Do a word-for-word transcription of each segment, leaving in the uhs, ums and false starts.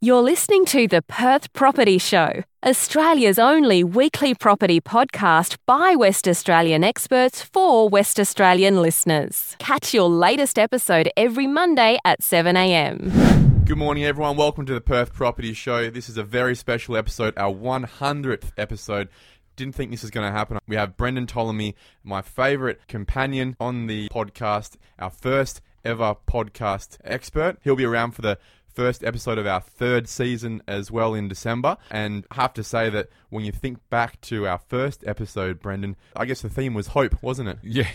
You're listening to The Perth Property Show, Australia's only weekly property podcast by West Australian experts for West Australian listeners. Catch your latest episode every Monday at seven a.m. Good morning, everyone. Welcome to The Perth Property Show. This is a very special episode, our one hundredth episode. Didn't think this was going to happen. We have Brendon Ptolemy, my favourite companion on the podcast, our first ever podcast expert. He'll be around for the first episode of our third season as well in December, and I have to say that when you think back to our first episode, Brendon, I guess the theme was hope, wasn't it? Yeah.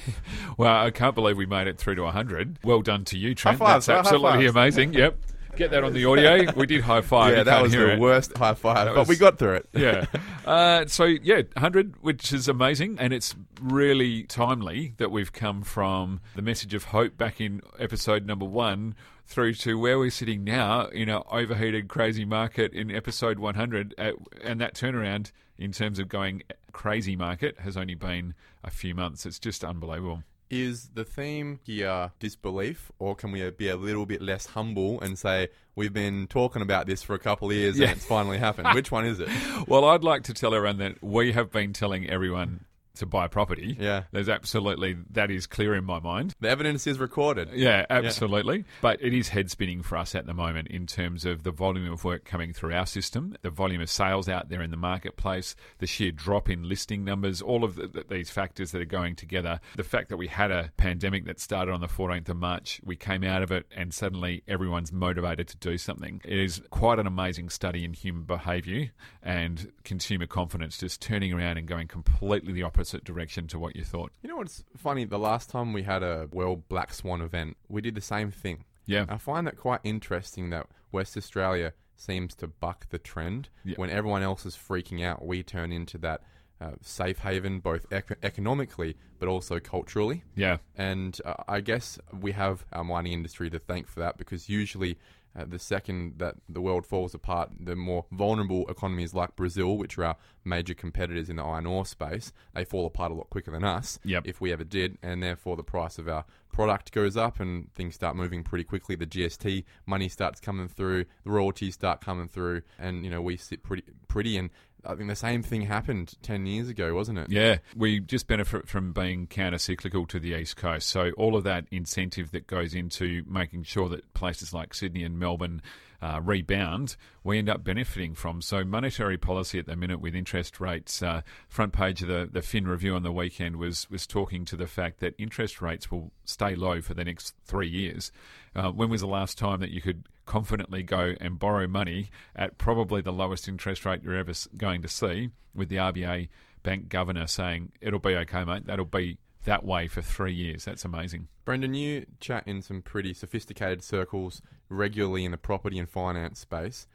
Well, I can't believe we made it through to one hundred. Well done to you, Trent. High fives. That's absolutely amazing. Yep. Get that on the audio. We did high five. Yeah, that was the worst high five, but we got through it. Yeah. Uh, so, yeah, one hundred, which is amazing. And it's really timely that we've come from the message of hope back in episode number one through to where we're sitting now in our overheated, crazy market in episode one hundred. At, and that turnaround in terms of going crazy market has only been a few months. It's just unbelievable. Is the theme here disbelief, or can we be a little bit less humble and say, we've been talking about this for a couple of years yeah. and it's finally happened? Which one is it? Well, I'd like to tell everyone that we have been telling everyone to buy property. Yeah. There's absolutely, that is clear in my mind. The evidence is recorded. Yeah, absolutely. Yeah. But it is head spinning for us at the moment in terms of the volume of work coming through our system, the volume of sales out there in the marketplace, the sheer drop in listing numbers, all of the, the, these factors that are going together. The fact that we had a pandemic that started on the fourteenth of March, we came out of it and suddenly everyone's motivated to do something. It is quite an amazing study in human behaviour and consumer confidence, just turning around and going completely the opposite direction to what you thought. You know what's funny? The last time we had a World Black Swan event, we did the same thing. Yeah. I find that quite interesting that West Australia seems to buck the trend. Yeah. When everyone else is freaking out, we turn into that uh, safe haven, both ec- economically but also culturally. Yeah. And uh, I guess we have our mining industry to thank for that, because usually Uh, the second that the world falls apart, the more vulnerable economies like Brazil, which are our major competitors in the iron ore space, they fall apart a lot quicker than us, yep. if we ever did, and therefore the price of our product goes up and things start moving pretty quickly. The G S T money starts coming through, the royalties start coming through, and you know we sit pretty, pretty and I think the same thing happened ten years ago, wasn't it? Yeah. We just benefit from being counter-cyclical to the East Coast. So all of that incentive that goes into making sure that places like Sydney and Melbourne uh, rebound, we end up benefiting from. So monetary policy at the minute with interest rates, uh, front page of the, the Fin Review on the weekend was, was talking to the fact that interest rates will stay low for the next three years. Uh, when was the last time that you could confidently go and borrow money at probably the lowest interest rate you're ever going to see, with the R B A bank governor saying, it'll be okay, mate, that'll be that way for three years. That's amazing. Brendon, you chat in some pretty sophisticated circles regularly in the property and finance space.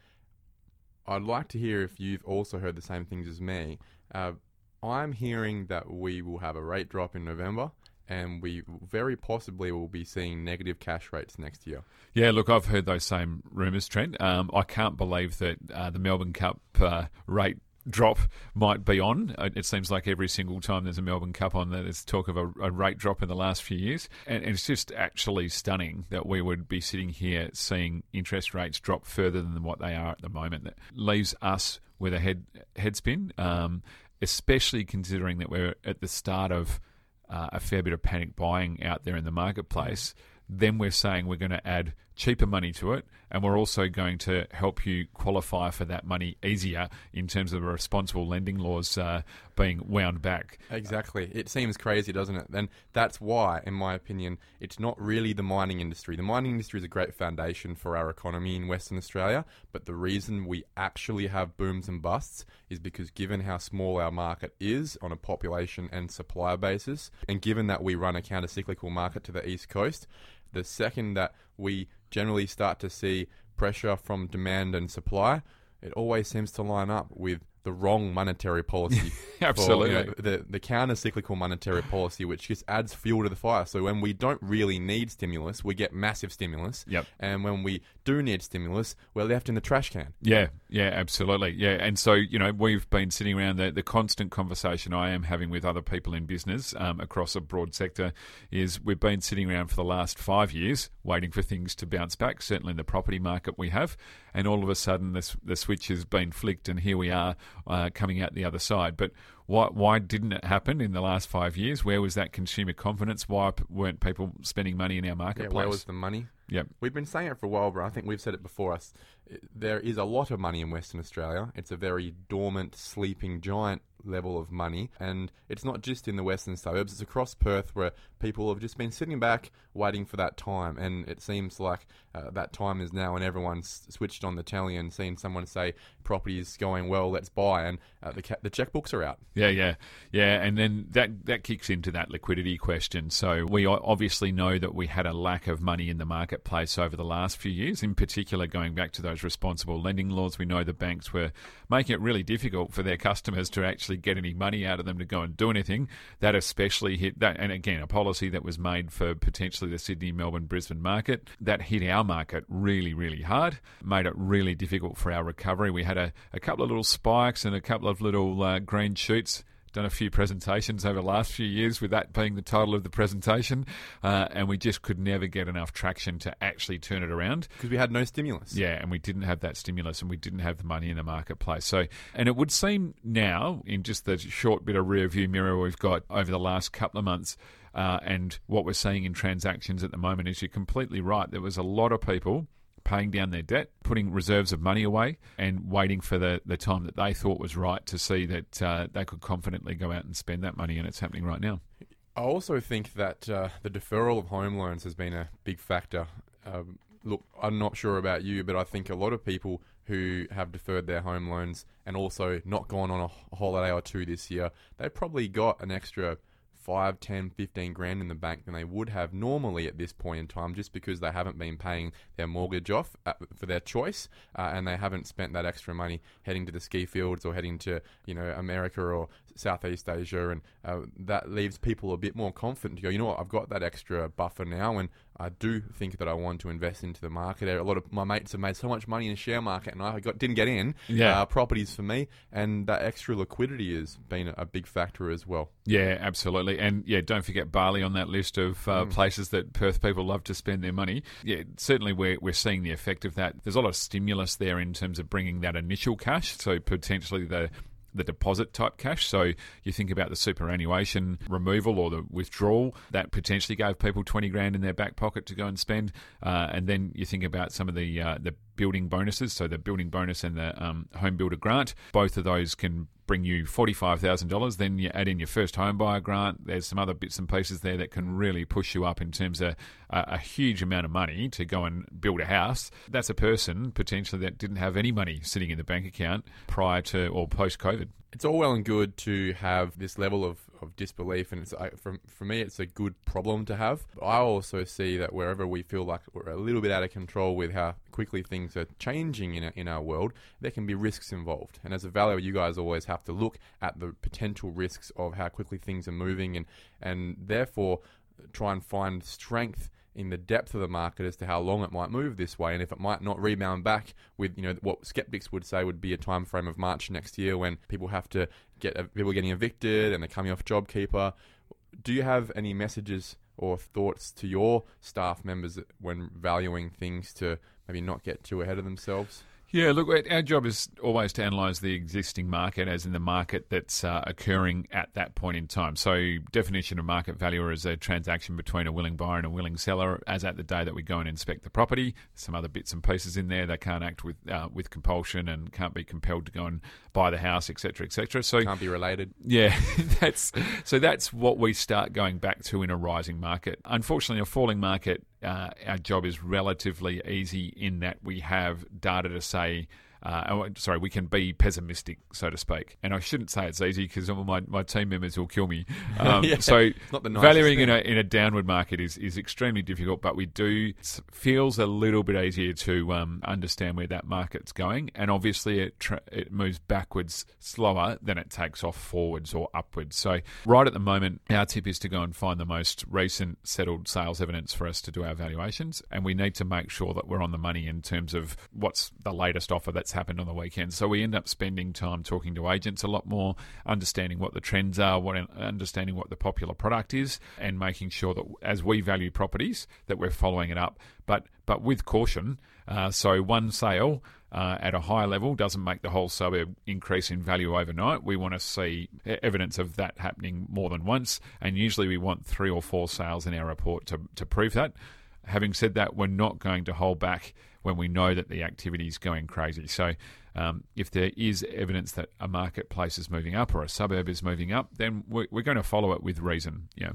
I'd like to hear if you've also heard the same things as me. Uh, I'm hearing that we will have a rate drop in November, and we very possibly will be seeing negative cash rates next year. Yeah, look, I've heard those same rumours, Trent. Um, I can't believe that uh, the Melbourne Cup uh, rate drop might be on. It seems like every single time there's a Melbourne Cup on, there's talk of a, a rate drop in the last few years. And, and it's just actually stunning that we would be sitting here seeing interest rates drop further than what they are at the moment. That leaves us with a head, head spin, um, especially considering that we're at the start of Uh, a fair bit of panic buying out there in the marketplace. Then we're saying we're going to add cheaper money to it, and we're also going to help you qualify for that money easier in terms of the responsible lending laws uh, being wound back. Exactly. It seems crazy, doesn't it? And that's why, in my opinion, it's not really the mining industry. The mining industry is a great foundation for our economy in Western Australia, but the reason we actually have booms and busts is because given how small our market is on a population and supply basis, and given that we run a counter-cyclical market to the East Coast, the second that we generally start to see pressure from demand and supply, it always seems to line up with the wrong monetary policy. Absolutely. For, you know, the, the counter-cyclical monetary policy, which just adds fuel to the fire. So when we don't really need stimulus, we get massive stimulus. Yep. And when we do need stimulus, we're left in the trash can. Yeah, Yeah, absolutely. Yeah, and so, you know, we've been sitting around the, the constant conversation I am having with other people in business um, across a broad sector is we've been sitting around for the last five years waiting for things to bounce back, certainly in the property market we have, and all of a sudden this, the switch has been flicked and here we are uh, coming out the other side. But why, why didn't it happen in the last five years? Where was that consumer confidence? Why weren't people spending money in our marketplace? Yeah, where was the money? Yep. We've been saying it for a while, but I think we've said it before us. There is a lot of money in Western Australia. It's a very dormant, sleeping giant level of money. And it's not just in the western suburbs. It's across Perth where people have just been sitting back waiting for that time. And it seems like uh, that time is now and everyone's switched on the telly and seen someone say, property is going well, let's buy. And uh, the, ca- the checkbooks are out. Yeah, yeah. Yeah, and then that, that kicks into that liquidity question. So we obviously know that we had a lack of money in the marketplace over the last few years, in particular going back to those responsible lending laws. We know the banks were making it really difficult for their customers to actually get any money out of them to go and do anything. That especially hit that, and again, a policy that was made for potentially the Sydney, Melbourne, Brisbane market, that hit our market really, really hard, made it really difficult for our recovery. We had a, a couple of little spikes and a couple of little uh, green shoots. Done a few presentations over the last few years with that being the title of the presentation, uh, and we just could never get enough traction to actually turn it around. Because we had no stimulus. Yeah, and we didn't have that stimulus and we didn't have the money in the marketplace. So, and it would seem now, in just the short bit of rear view mirror we've got over the last couple of months, uh, and what we're seeing in transactions at the moment is you're completely right. There was a lot of people paying down their debt, putting reserves of money away and waiting for the, the time that they thought was right to see that uh, they could confidently go out and spend that money, and it's happening right now. I also think that uh, the deferral of home loans has been a big factor. Um, look, I'm not sure about you, but I think a lot of people who have deferred their home loans and also not gone on a holiday or two this year, they probably got an extra five, ten, fifteen grand in the bank than they would have normally at this point in time, just because they haven't been paying their mortgage off for their choice, uh, and they haven't spent that extra money heading to the ski fields or heading to, you know, America or Southeast Asia, and uh, that leaves people a bit more confident to go, you know what, I've got that extra buffer now, and I do think that I want to invest into the market. A lot of my mates have made so much money in the share market and I got, didn't get in. Yeah. Uh, properties for me, and that extra liquidity has been a big factor as well. Yeah, absolutely. And yeah, don't forget Bali on that list of uh, mm. places that Perth people love to spend their money. Yeah, certainly we're, we're seeing the effect of that. There's a lot of stimulus there in terms of bringing that initial cash, so potentially the the deposit type cash. So you think about the superannuation removal or the withdrawal that potentially gave people twenty grand in their back pocket to go and spend. Uh, and then you think about some of the uh, the building bonuses. So the building bonus and the um, home builder grant, both of those can bring you forty-five thousand dollars. Then you add in your first home buyer grant. There's some other bits and pieces there that can really push you up in terms of a, a huge amount of money to go and build a house. That's a person potentially that didn't have any money sitting in the bank account prior to or post-COVID. It's all well and good to have this level of, of disbelief, and it's I, for, for me, it's a good problem to have. But I also see that wherever we feel like we're a little bit out of control with how quickly things are changing in, a, in our world, there can be risks involved. And as a valuer, you guys always have to look at the potential risks of how quickly things are moving, and, and therefore try and find strength in the depth of the market as to how long it might move this way, and if it might not rebound back with, you know, what skeptics would say would be a time frame of March next year when people have to get people getting evicted and they're coming off JobKeeper. Do you have any messages or thoughts to your staff members when valuing things to maybe not get too ahead of themselves? Yeah, look, our job is always to analyse the existing market, as in the market that's uh, occurring at that point in time. So definition of market valuer is a transaction between a willing buyer and a willing seller as at the day that we go and inspect the property. Some other bits and pieces in there. They can't act with uh, with compulsion and can't be compelled to go and buy the house, et cetera, et cetera. So, can't be related. Yeah, that's so that's what we start going back to in a rising market. Unfortunately, a falling market, Uh, our job is relatively easy in that we have data to say, uh, sorry, we can be pessimistic, so to speak. And I shouldn't say it's easy because all my, my team members will kill me. Um, yeah, so not the nicest valuing in a, in a downward market is, is extremely difficult, but we do, it feels a little bit easier to um, understand where that market's going. And obviously it, tra- it moves backwards slower than it takes off forwards or upwards. So right at the moment, our tip is to go and find the most recent settled sales evidence for us to do our valuations. And we need to make sure that we're on the money in terms of what's the latest offer that's that's happened on the weekend. So we end up spending time talking to agents a lot more, understanding what the trends are, what understanding what the popular product is, and making sure that as we value properties, that we're following it up, but but with caution. Uh, so one sale uh, at a high level doesn't make the whole suburb increase in value overnight. We want to see evidence of that happening more than once, and usually we want three or four sales in our report to, to prove that. Having said that, we're not going to hold back when we know that the activity is going crazy. So um, if there is evidence that a marketplace is moving up or a suburb is moving up, then we're, we're going to follow it with reason. Yeah,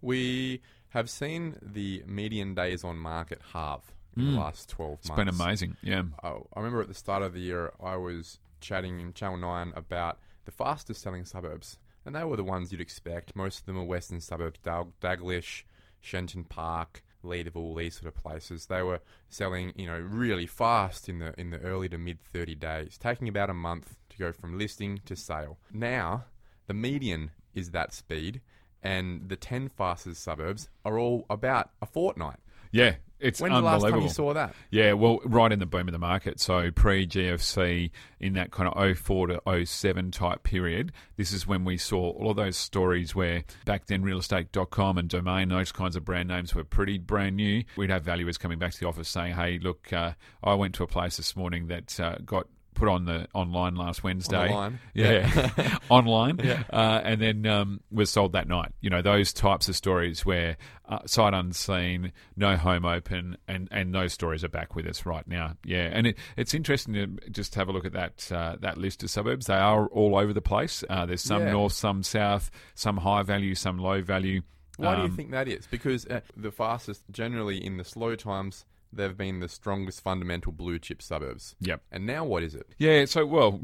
we have seen the median days on market halve in mm. the last twelve months. It's been amazing, yeah. I, I remember at the start of the year, I was chatting in Channel nine about the fastest selling suburbs, and they were the ones you'd expect. Most of them are western suburbs, Daglish, Shenton Park, lead of all these sort of places. They were selling, you know, really fast in the in the early to mid thirty days, taking about a month to go from listing to sale. Now, the median is that speed, and the ten fastest suburbs are all about a fortnight. Yeah, it's unbelievable. When was the last time you saw that? Yeah, well, right in the boom of the market. So pre-G F C, in that kind of oh four to oh seven type period, this is when we saw all of those stories where back then real estate dot com and Domain, those kinds of brand names were pretty brand new. We'd have valuers coming back to the office saying, hey, look, uh, I went to a place this morning that uh, got put on the online last Wednesday. Online. Yeah. yeah. online. Yeah. Uh, and then um, was sold that night. You know, those types of stories where uh, sight unseen, no home open, and, and those stories are back with us right now. Yeah. And it, it's interesting to just have a look at that uh, that list of suburbs. They are all over the place. Uh, there's some yeah. north, some south, some high value, some low value. Why um, do you think that is? Because uh, the fastest, generally in the slow times, they've been the strongest fundamental blue chip suburbs. Yep. And now what is it? Yeah, so, well,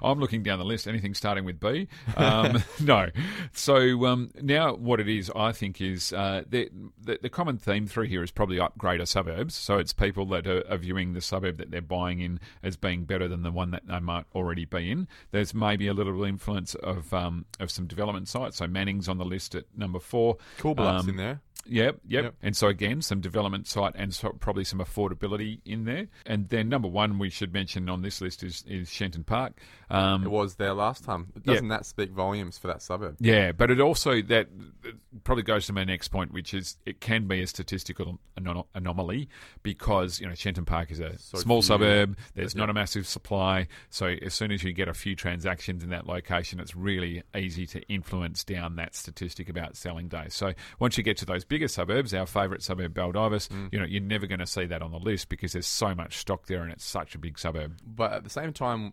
I'm looking down the list. Anything starting with B? Um, no. So um, now what it is, I think, is uh, the, the the common theme through here is probably upgrader suburbs. So it's people that are, are viewing the suburb that they're buying in as being better than the one that they might already be in. There's maybe a little influence of um, of some development sites. So Manning's on the list at number four. Coolbin's um, in there. Yep, yep, yep. And so, again, some development site and so probably some affordability in there. And then number one we should mention on this list is, is Shenton Park. Um, it was there last time. Doesn't yep. that speak volumes for that suburb? Yeah, but it also, that probably goes to my next point, which is it can be a statistical anom- anomaly because, you know, Shenton Park is a so small few, suburb. There's yep. not a massive supply. So as soon as you get a few transactions in that location, it's really easy to influence down that statistic about selling days. So once you get to those big bigger suburbs, our favourite suburb, Baldivis, mm. you know, you're never going to see that on the list because there's so much stock there and it's such a big suburb. But at the same time,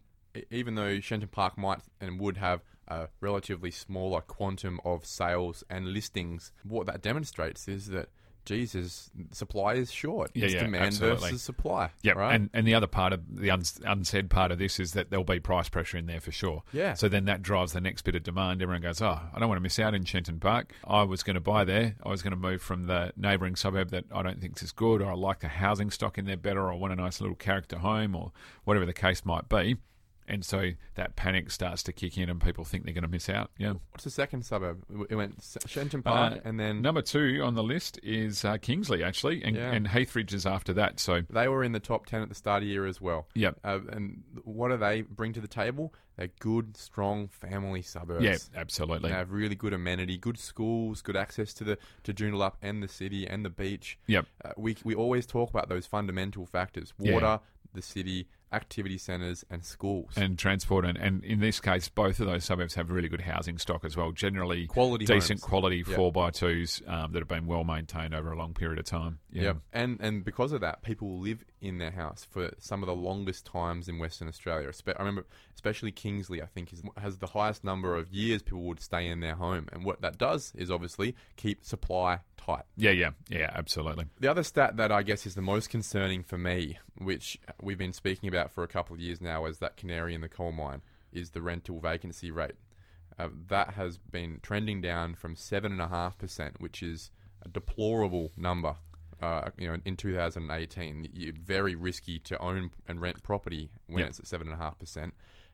even though Shenton Park might and would have a relatively smaller quantum of sales and listings, what that demonstrates is that Jesus, supply is short. Yeah, it's yeah, demand absolutely. versus supply. Yeah, right? and and the other part of the uns- unsaid part of this is that there'll be price pressure in there for sure. Yeah. So then that drives the next bit of demand. Everyone goes, oh, I don't want to miss out in Shenton Park. I was going to buy there. I was going to move from the neighbouring suburb that I don't think is good, or I like the housing stock in there better, or I want a nice little character home, or whatever the case might be. And so that panic starts to kick in and people think they're going to miss out. Yeah. What's the second suburb? It went Shenton Park uh, and then... Number two on the list is uh, Kingsley, actually, and, yeah. and Heathridge is after that. So they were in the top ten at the start of the year as well. Yeah. Uh, and what do they bring to the table? They're good, strong family suburbs. Yeah, absolutely. They have really good amenity, good schools, good access to the to Joondalup and the city and the beach. Yep. Uh, we, we always talk about those fundamental factors. Water, yeah. the city, activity centres and schools. And transport. And, and in this case, both of those suburbs have really good housing stock as well. Generally, quality decent homes. quality yep. four by twos um, that have been well maintained over a long period of time. Yeah. Yep. And, and because of that, people live in their house for some of the longest times in Western Australia. I remember, especially Kingsley, I think, is, has the highest number of years people would stay in their home. And what that does is obviously keep supply tight. Yeah, yeah. Yeah, absolutely. The other stat that I guess is the most concerning for me, which we've been speaking about for a couple of years now as that canary in the coal mine, is the rental vacancy rate. Uh, that has been trending down from seven point five percent, which is a deplorable number. Uh, you know, in two thousand eighteen, you're very risky to own and rent property when yep. it's at seven point five percent.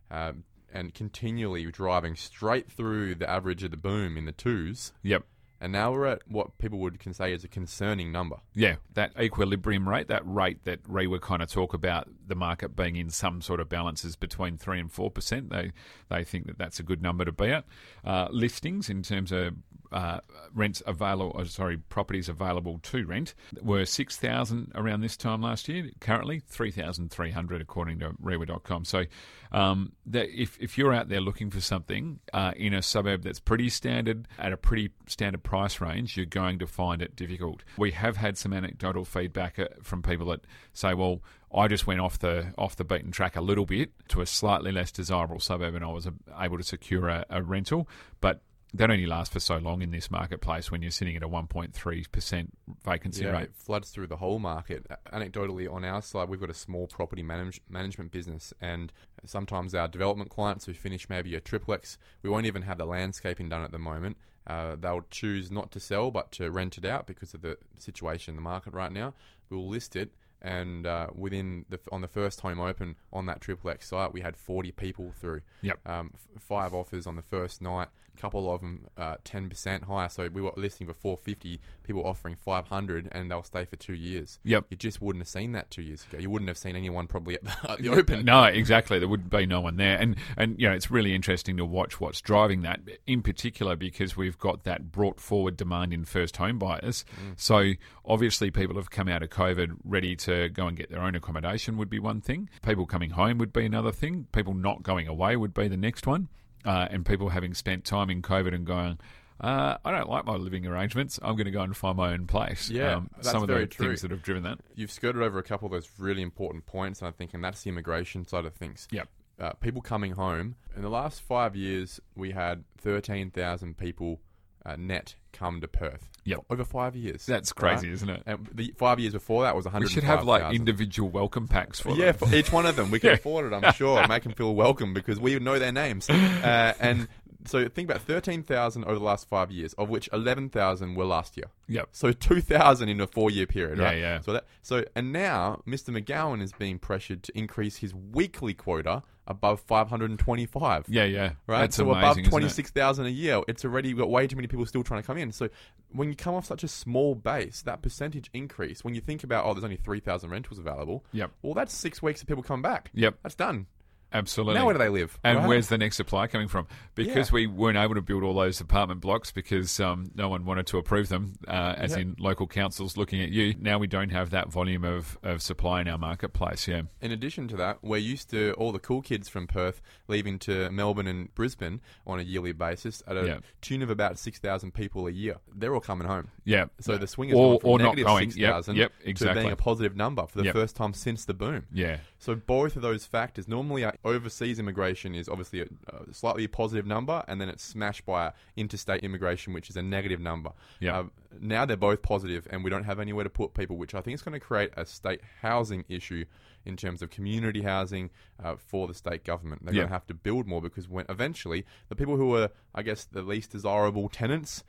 Um, and continually driving straight through the average of the boom in the twos. Yep. And now we're at what people would can say is a concerning number. Yeah, that equilibrium rate, that rate that REIWA kind of talk about the market being in some sort of balances between three and four percent. They they think that that's a good number to be at. Uh, listings in terms of uh, rents available, oh, sorry, properties available to rent were six thousand around this time last year. Currently, three thousand three hundred according to REIWA dot com. So, um, that if if you're out there looking for something uh, in a suburb that's pretty standard at a pretty standard price range, you're going to find it difficult. We have had some anecdotal feedback from people that say, well, I just went off the off the beaten track a little bit to a slightly less desirable suburb and I was able to secure a, a rental. But that only lasts for so long in this marketplace when you're sitting at a one point three percent vacancy yeah, rate. It floods through the whole market. Anecdotally, on our side, we've got a small property manage- management business, and sometimes our development clients who finish maybe a triplex, we won't even have the landscaping done at the moment. Uh, they'll choose not to sell but to rent it out because of the situation in the market right now. We'll list it, and uh, within the, on the first home open on that triplex site, we had forty people through. Yep. Um, f- five offers on the first night, a couple of them uh, ten percent higher. So we were listing for four hundred fifty, people offering five hundred, and they'll stay for two years. Yep. You just wouldn't have seen that two years ago. You wouldn't have seen anyone probably at the, at the open. No, exactly. There would be no one there. And, and you know, it's really interesting to watch what's driving that, in particular because we've got that brought forward demand in first home buyers. Mm. So obviously people have come out of COVID ready to to go and get their own accommodation would be one thing. People coming home would be another thing. People not going away would be the next one. Uh, and people having spent time in COVID and going, uh, I don't like my living arrangements. I'm going to go and find my own place. Yeah, um, that's some of the true. things that have driven that. You've skirted over a couple of those really important points, I think, and that's the immigration side of things. Yep. Uh, people coming home. In the last five years, we had thirteen thousand people Uh, net come to Perth. Yep. Over five years. That's crazy, right? Isn't it? And the five years before that was one hundred five thousand. We should have like thousand. Individual welcome packs for yeah, them. Yeah, for each one of them. We can yeah. afford it, I'm sure. Make them feel welcome because we know their names. Uh, and so think about thirteen thousand over the last five years, of which eleven thousand were last year. Yep. So two thousand in a four-year period, right? Yeah, yeah. So that, so, and now Mister McGowan is being pressured to increase his weekly quota above five hundred twenty-five. Yeah, yeah. Right? That's so amazing, above twenty-six thousand a year. It's already got way too many people still trying to come in. So when you come off such a small base, that percentage increase, when you think about, oh, there's only three thousand rentals available. Yep. Well, that's six weeks of people come back. Yep. That's done. Absolutely. Now where do they live? And right? Where's the next supply coming from? Because yeah. we weren't able to build all those apartment blocks because um, no one wanted to approve them, uh, as yeah. in local councils looking at you. Now we don't have that volume of, of supply in our marketplace, yeah. In addition to that, we're used to all the cool kids from Perth leaving to Melbourne and Brisbane on a yearly basis at a yeah. tune of about six thousand people a year. They're all coming home. Yeah. So the swing is or, from or negative six thousand yep. yep. exactly. to being a positive number for the yep. first time since the boom. Yeah. So both of those factors normally are overseas immigration is obviously a, a slightly positive number, and then it's smashed by interstate immigration, which is a negative number. Yep. Uh, now they're both positive, and we don't have anywhere to put people, which I think is going to create a state housing issue in terms of community housing uh, for the state government. They're yep. going to have to build more because when eventually the people who are, I guess, the least desirable tenants,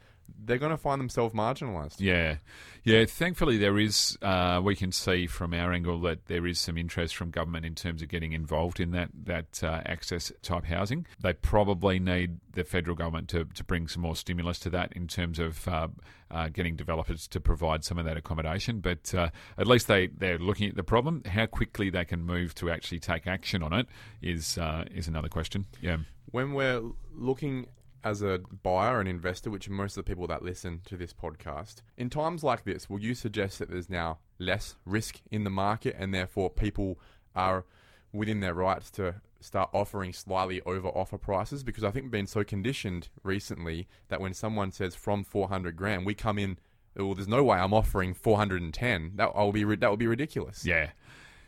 they're going to find themselves marginalised. Yeah. Yeah, thankfully there is, uh, we can see from our angle that there is some interest from government in terms of getting involved in that that uh, access type housing. They probably need the federal government to, to bring some more stimulus to that in terms of uh, uh, getting developers to provide some of that accommodation. But uh, at least they, they're looking at the problem. How quickly they can move to actually take action on it is uh, is another question. Yeah. When we're looking as a buyer and investor, which are most of the people that listen to this podcast, in times like this, will you suggest that there's now less risk in the market and therefore people are within their rights to start offering slightly over offer prices? Because I think we've been so conditioned recently that when someone says from four hundred grand, we come in, well, there's no way I'm offering four hundred ten. That I'll be that would be ridiculous. Yeah.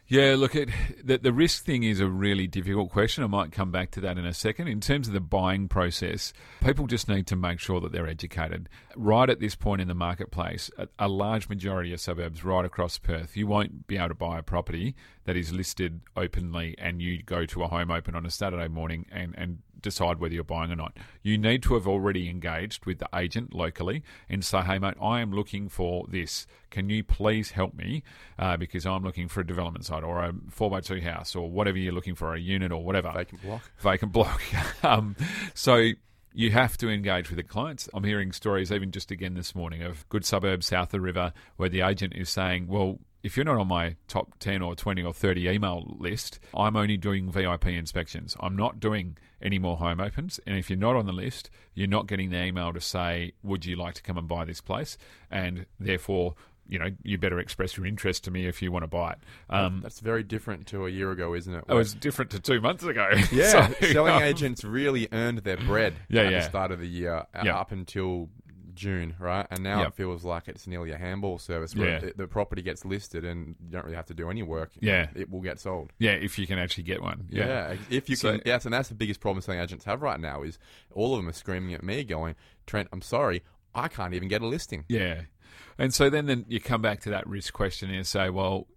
Yeah, look, it, the, the risk thing is a really difficult question. I might come back to that in a second. In terms of the buying process, people just need to make sure that they're educated. Right at this point in the marketplace, a, a large majority of suburbs right across Perth, you won't be able to buy a property that is listed openly and you go to a home open on a Saturday morning and, and decide whether you're buying or not. You need to have already engaged with the agent locally and say, hey mate, I am looking for this. Can you please help me? Uh, because I'm looking for a development site or a four by two house or whatever you're looking for, a unit or whatever. Vacant block. Vacant block. um, so You have to engage with the clients. I'm hearing stories, even just again this morning, of good suburbs south of the river where the agent is saying, well, if you're not on my top ten or twenty or thirty email list, I'm only doing V I P inspections. I'm not doing any more home opens. And if you're not on the list, you're not getting the email to say, would you like to come and buy this place? And therefore, you know, you better express your interest to me if you want to buy it. Um, That's very different to a year ago, isn't it? It was different to two months ago. Yeah, so, selling um, agents really earned their bread yeah, at yeah. the start of the year yeah. up until June, right? And now yep. it feels like it's nearly a handball service where yeah. the, the property gets listed and you don't really have to do any work. Yeah. It will get sold. Yeah, if you can actually get one. Yeah. yeah if you so, can. Yes, and that's the biggest problem selling agents have right now is all of them are screaming at me going, Trent, I'm sorry, I can't even get a listing. Yeah. And so then, then you come back to that risk question and say, well,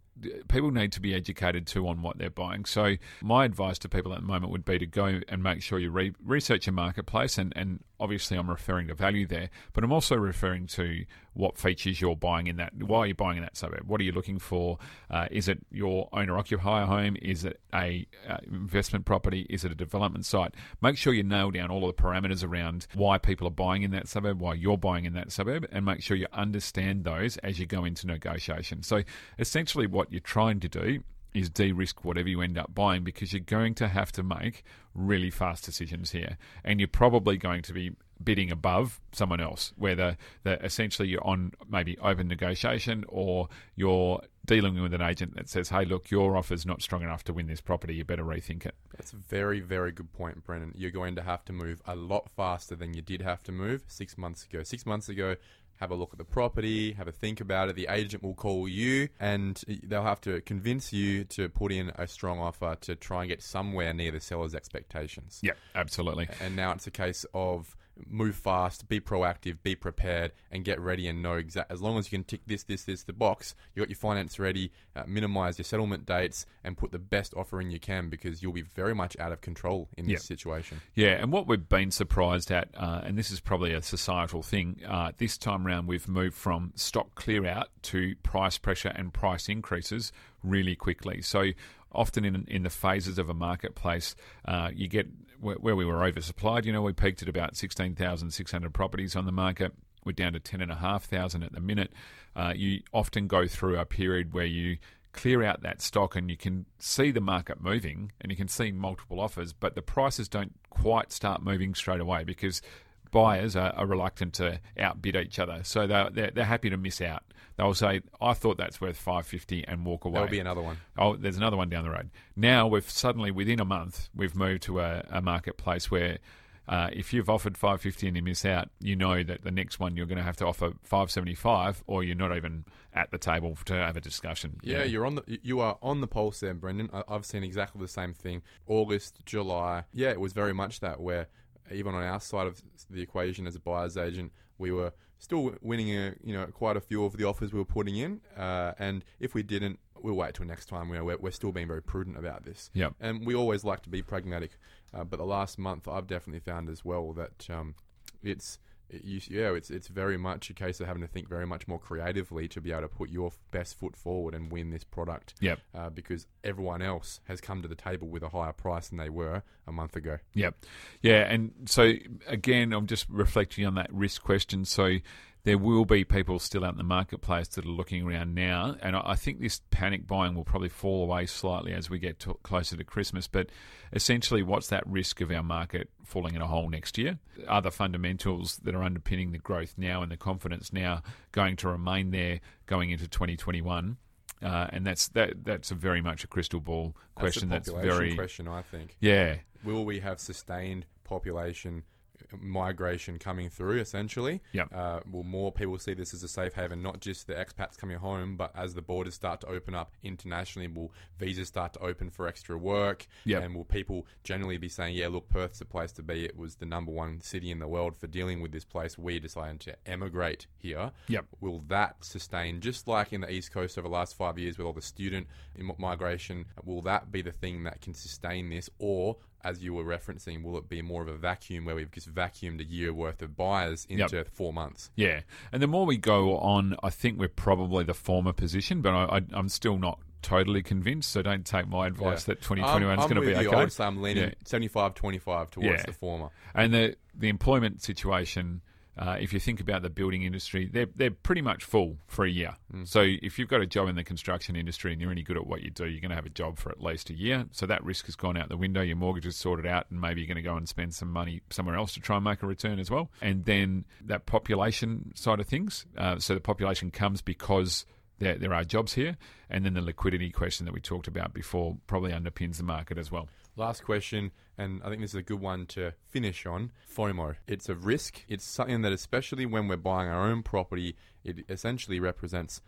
people need to be educated too on what they're buying. So my advice to people at the moment would be to go and make sure you re- research your marketplace. And, and obviously I'm referring to value there, but I'm also referring to what features you're buying in that, why are you buying in that suburb? What are you looking for? Uh, is it your owner-occupier home? Is it a uh, investment property? Is it a development site? Make sure you nail down all of the parameters around why people are buying in that suburb, why you're buying in that suburb, and make sure you understand those as you go into negotiation. So essentially what you're trying to do is de-risk whatever you end up buying because you're going to have to make really fast decisions here. And you're probably going to be bidding above someone else, whether essentially you're on maybe open negotiation or you're dealing with an agent that says, hey, look, your offer's not strong enough to win this property, you better rethink it. That's a very, very good point, Brendon. You're going to have to move a lot faster than you did have to move six months ago. Six months ago, have a look at the property, have a think about it. The agent will call you and they'll have to convince you to put in a strong offer to try and get somewhere near the seller's expectations. Yeah, absolutely. And now it's a case of move fast, be proactive, be prepared, and get ready and know exact. As long as you can tick this, this, this, the box, you got your finance ready, uh, minimize your settlement dates, and put the best offer in you can because you'll be very much out of control in yep. this situation. Yeah, and what we've been surprised at, uh, and this is probably a societal thing, uh, this time round we've moved from stock clear out to price pressure and price increases really quickly. So often in in the phases of a marketplace, uh, you get where, where we were oversupplied. You know, we peaked at about sixteen thousand six hundred properties on the market. We're down to ten thousand five hundred at the minute. Uh, you often go through a period where you clear out that stock and you can see the market moving and you can see multiple offers, but the prices don't quite start moving straight away because buyers are, are reluctant to outbid each other, so they're, they're, they're happy to miss out. They'll say, I thought that's worth five fifty and walk away. There'll be another one. Oh, there's another one down the road. Now, we've suddenly, within a month, we've moved to a, a marketplace where uh, if you've offered five fifty and you miss out, you know that the next one you're going to have to offer five seventy-five or you're not even at the table to have a discussion. Yeah, yeah. You're on the, you are on the pulse there, Brendon. I've seen exactly the same thing. August, July, yeah, it was very much that where even on our side of the equation as a buyer's agent, we were still winning a, you know, quite a few of the offers we were putting in. Uh, and if we didn't, we'll wait till next time. You know, we're, we're still being very prudent about this. Yep. And we always like to be pragmatic. Uh, but the last month, I've definitely found as well that um, it's... It, you, yeah, it's it's very much a case of having to think very much more creatively to be able to put your best foot forward and win this product. Yep. Uh, because everyone else has come to the table with a higher price than they were a month ago. Yep. Yeah, and so again, I'm just reflecting on that risk question. So there will be people still out in the marketplace that are looking around now, and I think this panic buying will probably fall away slightly as we get to, closer to Christmas, but essentially what's that risk of our market falling in a hole next year? Are the fundamentals that are underpinning the growth now and the confidence now going to remain there going into twenty twenty-one? Uh, and that's that. That's a very much a crystal ball question. That's a population that's very, question, I think. Yeah. Will we have sustained population migration coming through, essentially? Yep. Uh, will more people see this as a safe haven, not just the expats coming home, but as the borders start to open up internationally, will visas start to open for extra work? Yep. And will people generally be saying, yeah, look, Perth's the place to be. It was the number one city in the world for dealing with this place. We decided to emigrate here. Yep. Will that sustain, just like in the East Coast over the last five years with all the student migration, will that be the thing that can sustain this? Or, as you were referencing, will it be more of a vacuum where we've just vacuumed a year worth of buyers into yep. four months? Yeah. And the more we go on, I think we're probably the former position, but I, I, I'm still not totally convinced, so don't take my advice yeah. that twenty twenty-one is going to be okay. I would say I'm leaning seventy-five twenty-five towards yeah. the former. And the the employment situation, uh, if you think about the building industry, they're they're pretty much full for a year. Mm. So if you've got a job in the construction industry and you're any good at what you do, you're going to have a job for at least a year. So that risk has gone out the window. Your mortgage is sorted out, and maybe you're going to go and spend some money somewhere else to try and make a return as well. And then that population side of things. Uh, so the population comes because There, there are jobs here, and then the liquidity question that we talked about before probably underpins the market as well. Last question, and I think this is a good one to finish on, FOMO. It's a risk. It's something that, especially when we're buying our own property, it essentially represents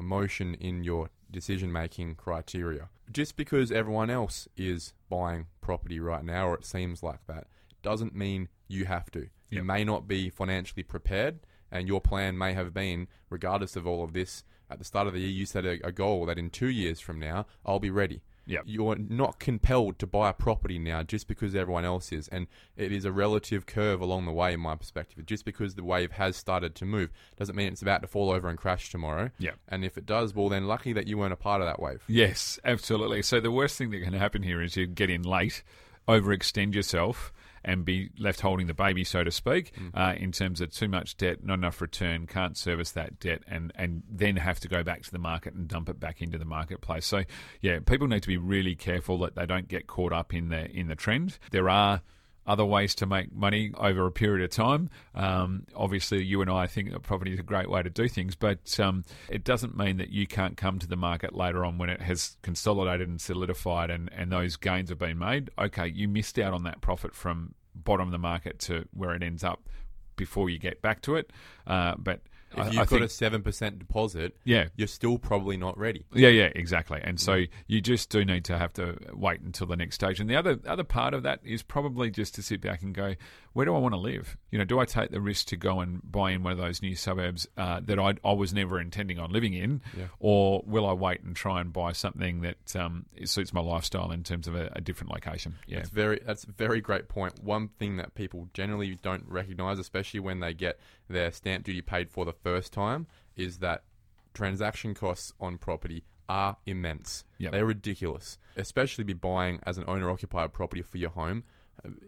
emotion in your decision-making criteria. Just because everyone else is buying property right now, or it seems like that, doesn't mean you have to. Yep. You may not be financially prepared, and your plan may have been, regardless of all of this, at the start of the year, you set a, a goal that in two years from now, I'll be ready. Yep. You're not compelled to buy a property now just because everyone else is. And it is a relative curve along the way, in my perspective. Just because the wave has started to move doesn't mean it's about to fall over and crash tomorrow. Yep. And if it does, well, then lucky that you weren't a part of that wave. Yes, absolutely. So the worst thing that can happen here is you get in late, overextend yourself, and be left holding the baby, so to speak, mm. uh, in terms of too much debt, not enough return, can't service that debt, and, and then have to go back to the market and dump it back into the marketplace. So, yeah, people need to be really careful that they don't get caught up in the in the trend. There are other ways to make money over a period of time. Um, obviously, you and I think that property is a great way to do things, but um, it doesn't mean that you can't come to the market later on when it has consolidated and solidified and, and those gains have been made. Okay, you missed out on that profit from bottom of the market to where it ends up before you get back to it. Uh, but If you've I, I got think, a seven percent deposit, yeah. you're still probably not ready. Yeah, yeah, exactly. And so you just do need to have to wait until the next stage. And the other other part of that is probably just to sit back and go, where do I want to live? You know, do I take the risk to go and buy in one of those new suburbs uh, that I, I was never intending on living in? Yeah. Or will I wait and try and buy something that um, suits my lifestyle in terms of a, a different location? Yeah, that's, very, that's a very great point. One thing that people generally don't recognise, especially when they get their stamp duty paid for the first time, is that transaction costs on property are immense. Yep. They're ridiculous, especially be buying as an owner-occupier property for your home.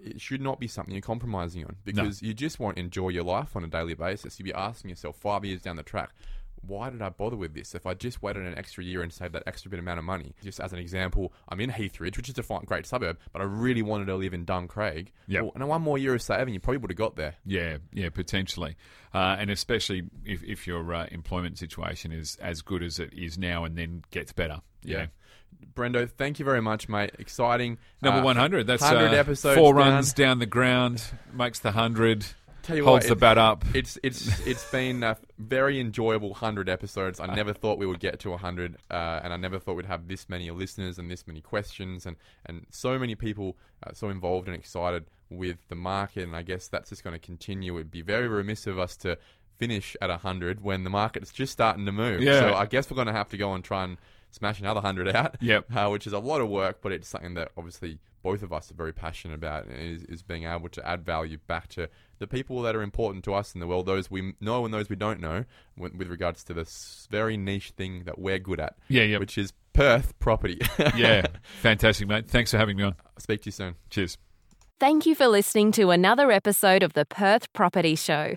It should not be something you're compromising on, because no. you just won't enjoy your life on a daily basis. You'll be asking yourself five years down the track, why did I bother with this? If I just waited an extra year and saved that extra bit amount of money. Just as an example, I'm in Heathridge, which is a great suburb, but I really wanted to live in Duncraig. Yeah, well, and one more year of saving, you probably would have got there. Yeah, yeah, potentially, uh, and especially if if your uh, employment situation is as good as it is now, and then gets better. Yeah. yeah. Brendo, thank you very much, mate. Exciting. Number uh, one hundred. That's one hundred uh, episodes four down. Runs down the ground, makes the one hundred. Tell you holds what, the bat up. It's it's it's been a very enjoyable one hundred episodes. I never thought we would get to one hundred, uh, and I never thought we'd have this many listeners and this many questions, and and so many people uh, so involved and excited with the market. And I guess that's just going to continue. It'd be very remiss of us to finish at one hundred when the market's just starting to move. Yeah. So I guess we're going to have to go and try and smash another one hundred out. Yep. Uh, which is a lot of work, but it's something that obviously both of us are very passionate about, and is, is being able to add value back to the people that are important to us in the world, those we know and those we don't know, with, with regards to this very niche thing that we're good at, yeah, yep. which is Perth property. Yeah, fantastic, mate. Thanks for having me on. I'll speak to you soon. Cheers. Thank you for listening to another episode of the Perth Property Show.